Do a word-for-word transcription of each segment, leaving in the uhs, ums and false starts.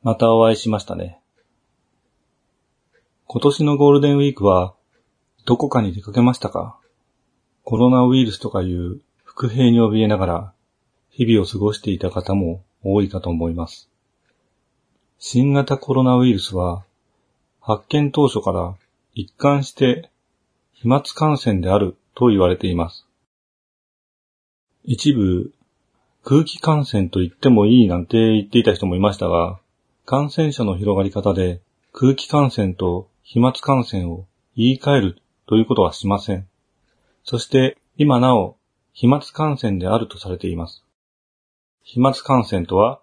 またお会いしましたね。今年のゴールデンウィークはどこかに出かけましたか？コロナウイルスとかいう伏兵に怯えながら日々を過ごしていた方も多いかと思います。新型コロナウイルスは発見当初から一貫して飛沫感染であると言われています。一部空気感染と言ってもいいなんて言っていた人もいましたが、感染者の広がり方で空気感染と飛沫感染を言い換えるということはしません。そして今なお飛沫感染であるとされています。飛沫感染とは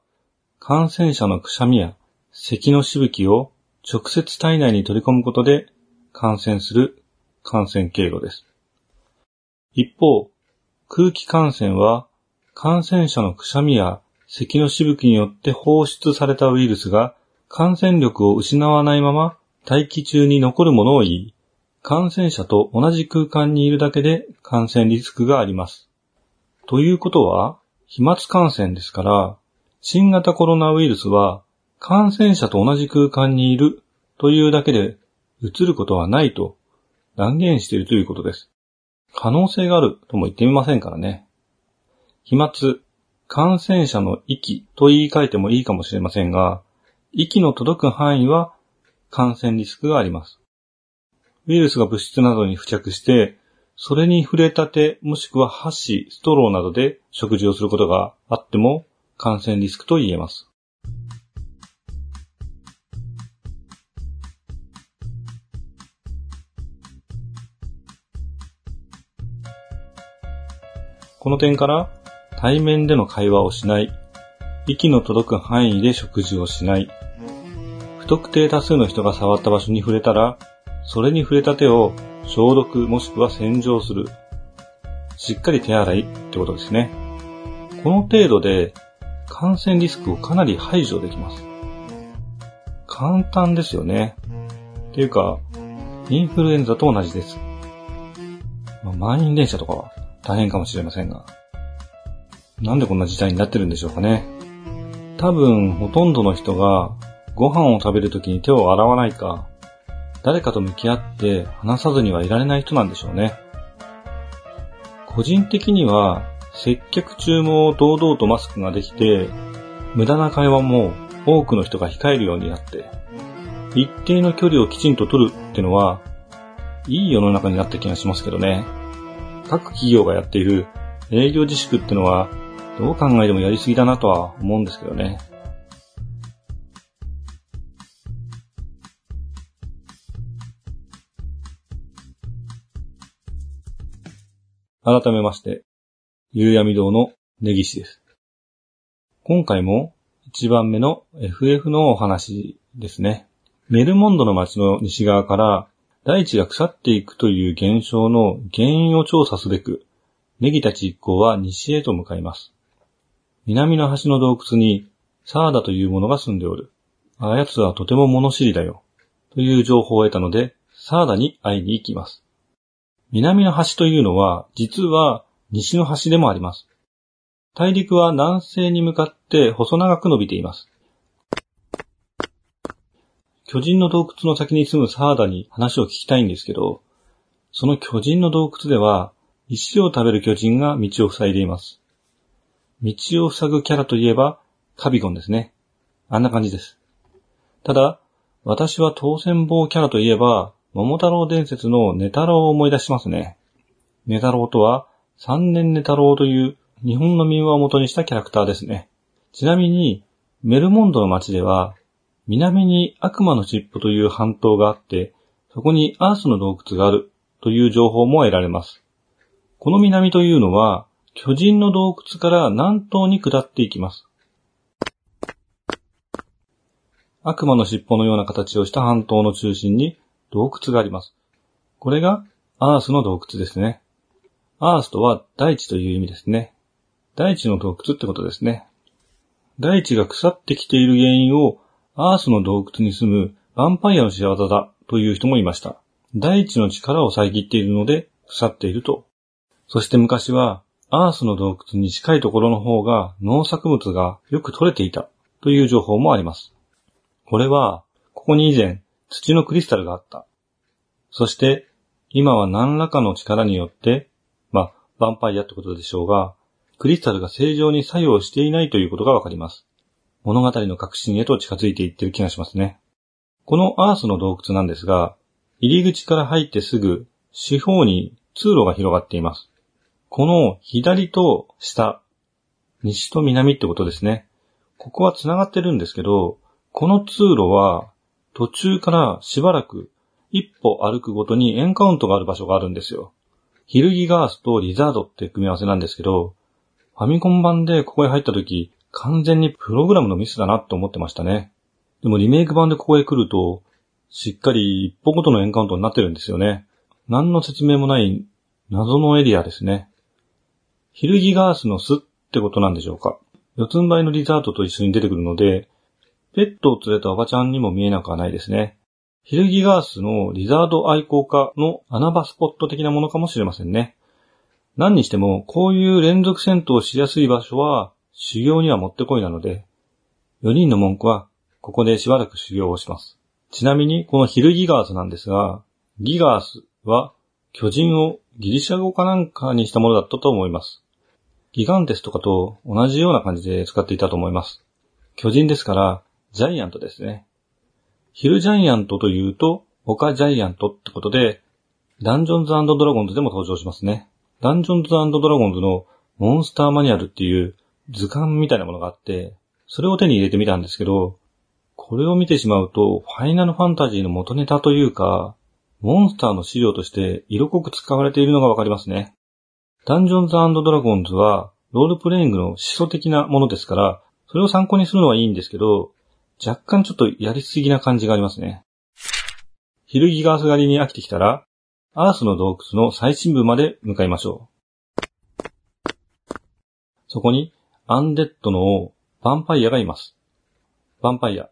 感染者のくしゃみや咳のしぶきを直接体内に取り込むことで感染する感染経路です。一方、空気感染は感染者のくしゃみや咳のしぶきによって放出されたウイルスが感染力を失わないまま大気中に残るものを言い、感染者と同じ空間にいるだけで感染リスクがあります。ということは、飛沫感染ですから、新型コロナウイルスは感染者と同じ空間にいるというだけで移ることはないと断言しているということです。可能性があるとも言ってみませんからね。飛沫、感染者の息と言い換えてもいいかもしれませんが、息の届く範囲は感染リスクがあります。ウイルスが物質などに付着して、それに触れた手もしくは箸、ストローなどで食事をすることがあっても感染リスクと言えます。この点から、対面での会話をしない、息の届く範囲で食事をしない、不特定多数の人が触った場所に触れたら、それに触れた手を消毒もしくは洗浄する、しっかり手洗いってことですね。この程度で感染リスクをかなり排除できます。簡単ですよね。っていうか、インフルエンザと同じです。まあ、満員電車とかは大変かもしれませんが、なんでこんな事態になってるんでしょうかね。多分ほとんどの人がご飯を食べるときに手を洗わないか、誰かと向き合って話さずにはいられない人なんでしょうね。個人的には接客中も堂々とマスクができて、無駄な会話も多くの人が控えるようになって、一定の距離をきちんと取るってのは、いい世の中になった気がしますけどね。各企業がやっている営業自粛ってのは、どう考えてもやりすぎだなとは思うんですけどね。改めまして、夕闇堂の根岸です。今回もいちばんめの エフエフ のお話ですね。メルモンドの街の西側から大地が腐っていくという現象の原因を調査すべく、ネギたち一行は西へと向かいます。南の端の洞窟にサーダというものが住んでおる。ああやつはとても物知りだよ。という情報を得たので、サーダに会いに行きます。南の端というのは、実は西の端でもあります。大陸は南西に向かって細長く伸びています。巨人の洞窟の先に住むサーダに話を聞きたいんですけど、その巨人の洞窟では、石を食べる巨人が道を塞いでいます。道を塞ぐキャラといえば、カビゴンですね。あんな感じです。ただ、私は当選棒キャラといえば、桃太郎伝説のネタロウを思い出しますね。ネタロウとは、三年ネタロウという日本の民話を元にしたキャラクターですね。ちなみに、メルモンドの街では、南に悪魔の尻尾という半島があって、そこにアースの洞窟があるという情報も得られます。この南というのは、巨人の洞窟から南東に下っていきます。悪魔の尻尾のような形をした半島の中心に洞窟があります。これがアースの洞窟ですね。アースとは大地という意味ですね。大地の洞窟ってことですね。大地が腐ってきている原因をアースの洞窟に住むヴァンパイアの仕業だという人もいました。大地の力を遮っているので腐っていると。そして昔は、アースの洞窟に近いところの方が農作物がよく取れていたという情報もあります。これは、ここに以前、土のクリスタルがあった。そして、今は何らかの力によって、まあ、ヴァンパイアってことでしょうが、クリスタルが正常に作用していないということがわかります。物語の核心へと近づいていってる気がしますね。このアースの洞窟なんですが、入り口から入ってすぐ、四方に通路が広がっています。この左と下、西と南ってことですね。ここは繋がってるんですけど、この通路は途中からしばらく一歩歩くごとにエンカウントがある場所があるんですよ。ヒルギガースとリザードって組み合わせなんですけど、ファミコン版でここへ入った時、完全にプログラムのミスだなと思ってましたね。でもリメイク版でここへ来ると、しっかり一歩ごとのエンカウントになってるんですよね。何の説明もない謎のエリアですね。ヒルギガースの巣ってことなんでしょうか。四つん這いのリザードと一緒に出てくるので、ペットを連れたおばちゃんにも見えなくはないですね。ヒルギガースのリザード愛好家の穴場スポット的なものかもしれませんね。何にしても、こういう連続戦闘をしやすい場所は修行にはもってこいなので、よにんの文句はここでしばらく修行をします。ちなみにこのヒルギガースなんですが、ギガースは巨人をギリシャ語かなんかにしたものだったと思います。ギガンテスとかと同じような感じで使っていたと思います。巨人ですから、ジャイアントですね。ヒルジャイアントというと、丘ジャイアントってことで、ダンジョンズ&ドラゴンズでも登場しますね。ダンジョンズ&ドラゴンズのモンスターマニュアルっていう図鑑みたいなものがあって、それを手に入れてみたんですけど、これを見てしまうと、ファイナルファンタジーの元ネタというか、モンスターの資料として色濃く使われているのがわかりますね。ダンジョンズ&ドラゴンズはロールプレイングの思想的なものですから、それを参考にするのはいいんですけど、若干ちょっとやりすぎな感じがありますね。ヒルギガース狩りに飽きてきたら、アースの洞窟の最深部まで向かいましょう。そこにアンデッドの王、ヴァンパイアがいます。ヴァンパイア、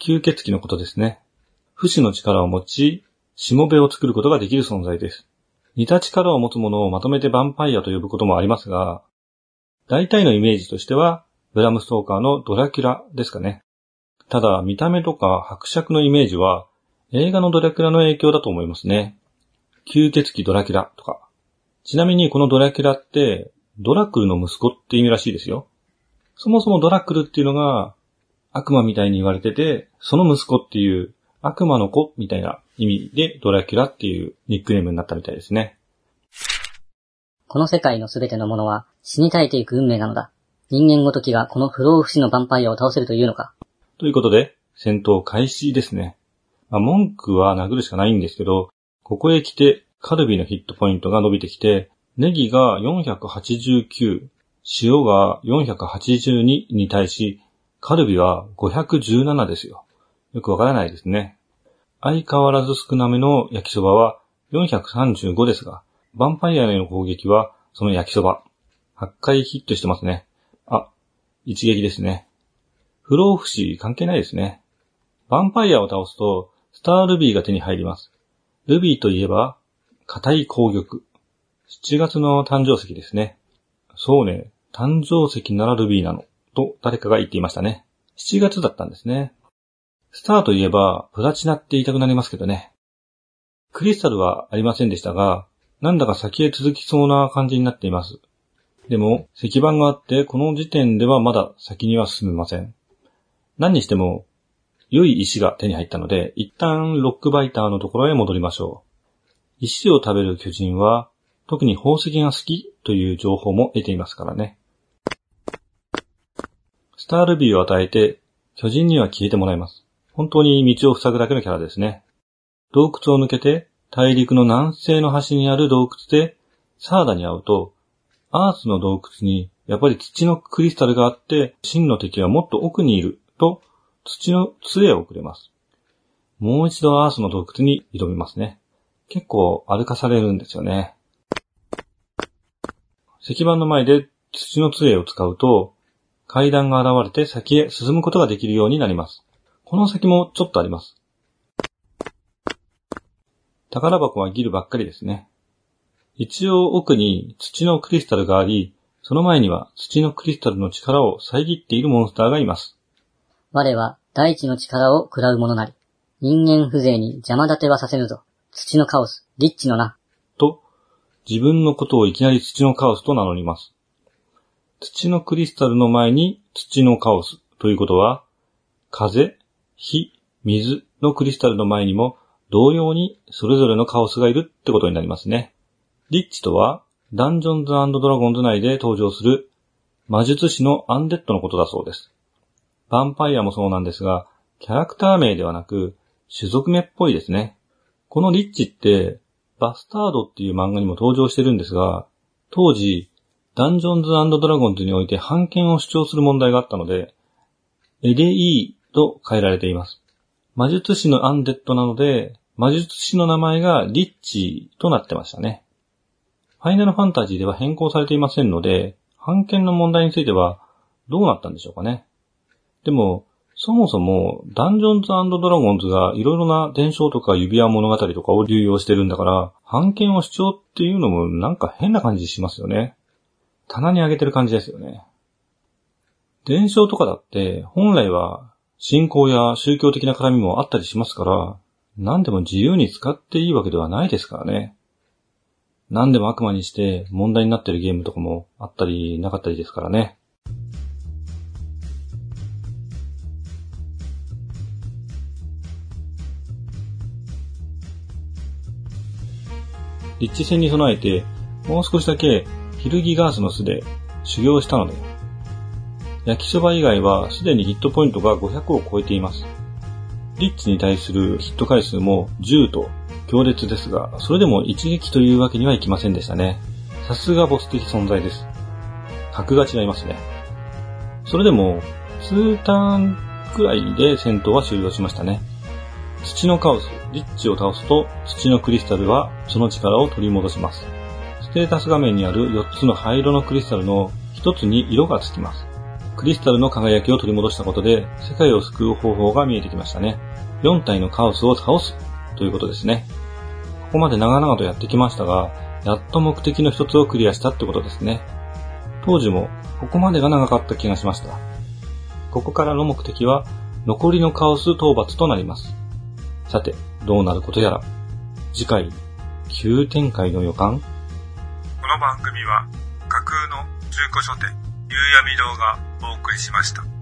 吸血鬼のことですね。不死の力を持ち、しもべを作ることができる存在です。似た力を持つものをまとめてヴァンパイアと呼ぶこともありますが、大体のイメージとしては、ブラムストーカーのドラキュラですかね。ただ、見た目とか伯爵のイメージは、映画のドラキュラの影響だと思いますね。吸血鬼ドラキュラとか。ちなみにこのドラキュラって、ドラクルの息子って意味らしいですよ。そもそもドラクルっていうのが、悪魔みたいに言われてて、その息子っていう、悪魔の子みたいな意味でドラキュラっていうニックネームになったみたいですね。この世界のすべてのものは死に絶えていく運命なのだ。人間ごときがこの不老不死のヴァンパイアを倒せるというのか。ということで、戦闘開始ですね。まあ、文句は殴るしかないんですけど、ここへ来てカルビのヒットポイントが伸びてきて、ネギがよんひゃくはちじゅうきゅう、塩がよんひゃくはちじゅうにに対し、カルビはごひゃくじゅうななですよ。よくわからないですね。相変わらず少なめの焼きそばはよんひゃくさんじゅうごですが、ヴァンパイアへの攻撃はその焼きそば。はっかいヒットしてますね。あ、一撃ですね。不老不死関係ないですね。ヴァンパイアを倒すと、スタールビーが手に入ります。ルビーといえば、硬い攻撃。しちがつの誕生石ですね。そうね、誕生石ならルビーなの、と誰かが言っていましたね。しちがつだったんですね。スターといえば、プラチナって言いたくなりますけどね。クリスタルはありませんでしたが、なんだか先へ続きそうな感じになっています。でも、石板があって、この時点ではまだ先には進めません。何にしても、良い石が手に入ったので、一旦ロックバイターのところへ戻りましょう。石を食べる巨人は、特に宝石が好きという情報も得ていますからね。スタールビーを与えて、巨人には消えてもらいます。本当に道を塞ぐだけのキャラですね。洞窟を抜けて、大陸の南西の端にある洞窟で、サーダに会うと、アースの洞窟にやっぱり土のクリスタルがあって、真の敵はもっと奥にいる、と土の杖をくれます。もう一度アースの洞窟に挑みますね。結構歩かされるんですよね。石板の前で土の杖を使うと、階段が現れて先へ進むことができるようになります。この先もちょっとあります。宝箱はギルばっかりですね。一応奥に土のクリスタルがあり、その前には土のクリスタルの力を遮っているモンスターがいます。我は大地の力を喰らうものなり、人間風情に邪魔立てはさせぬぞ。土のカオス、リッチのな。と、自分のことをいきなり土のカオスと名乗ります。土のクリスタルの前に土のカオスということは、風、火、水のクリスタルの前にも同様にそれぞれのカオスがいるってことになりますね。リッチとは、ダンジョンズ&ドラゴンズ内で登場する魔術師のアンデッドのことだそうです。ヴァンパイアもそうなんですが、キャラクター名ではなく、種族名っぽいですね。このリッチって、バスタードっていう漫画にも登場してるんですが、当時、ダンジョンズ&ドラゴンズにおいて版権を主張する問題があったので、エデイと変えられています。魔術師のアンデッドなので、魔術師の名前がリッチとなってましたね。ファイナルファンタジーでは変更されていませんので、版権の問題についてはどうなったんでしょうかね。でも、そもそもダンジョンズ&ドラゴンズがいろいろな伝承とか指輪物語とかを流用してるんだから、版権を主張っていうのもなんか変な感じしますよね。棚に上げてる感じですよね。伝承とかだって本来は信仰や宗教的な絡みもあったりしますから、何でも自由に使っていいわけではないですからね。何でも悪魔にして問題になってるゲームとかもあったりなかったりですからね。リッチ戦に備えて、もう少しだけヒルギガースの巣で修行したので、焼きそば以外はすでにヒットポイントがごひゃくを超えています。リッチに対するヒット回数もじゅうと強烈ですが、それでも一撃というわけにはいきませんでしたね。さすがボス的存在です。格が違いますね。それでもにターンくらいで戦闘は終了しましたね。土のカオス、リッチを倒すと土のクリスタルはその力を取り戻します。ステータス画面にあるよっつの灰色のクリスタルのひとつに色がつきます。クリスタルの輝きを取り戻したことで世界を救う方法が見えてきましたね。よん体のカオスを倒すということですね。ここまで長々とやってきましたが、やっと目的の一つをクリアしたってことですね。当時もここまでが長かった気がしました。ここからの目的は残りのカオス討伐となります。さて、どうなることやら。次回、急展開の予感？この番組は架空の中古書店夕闇堂がお送りしました。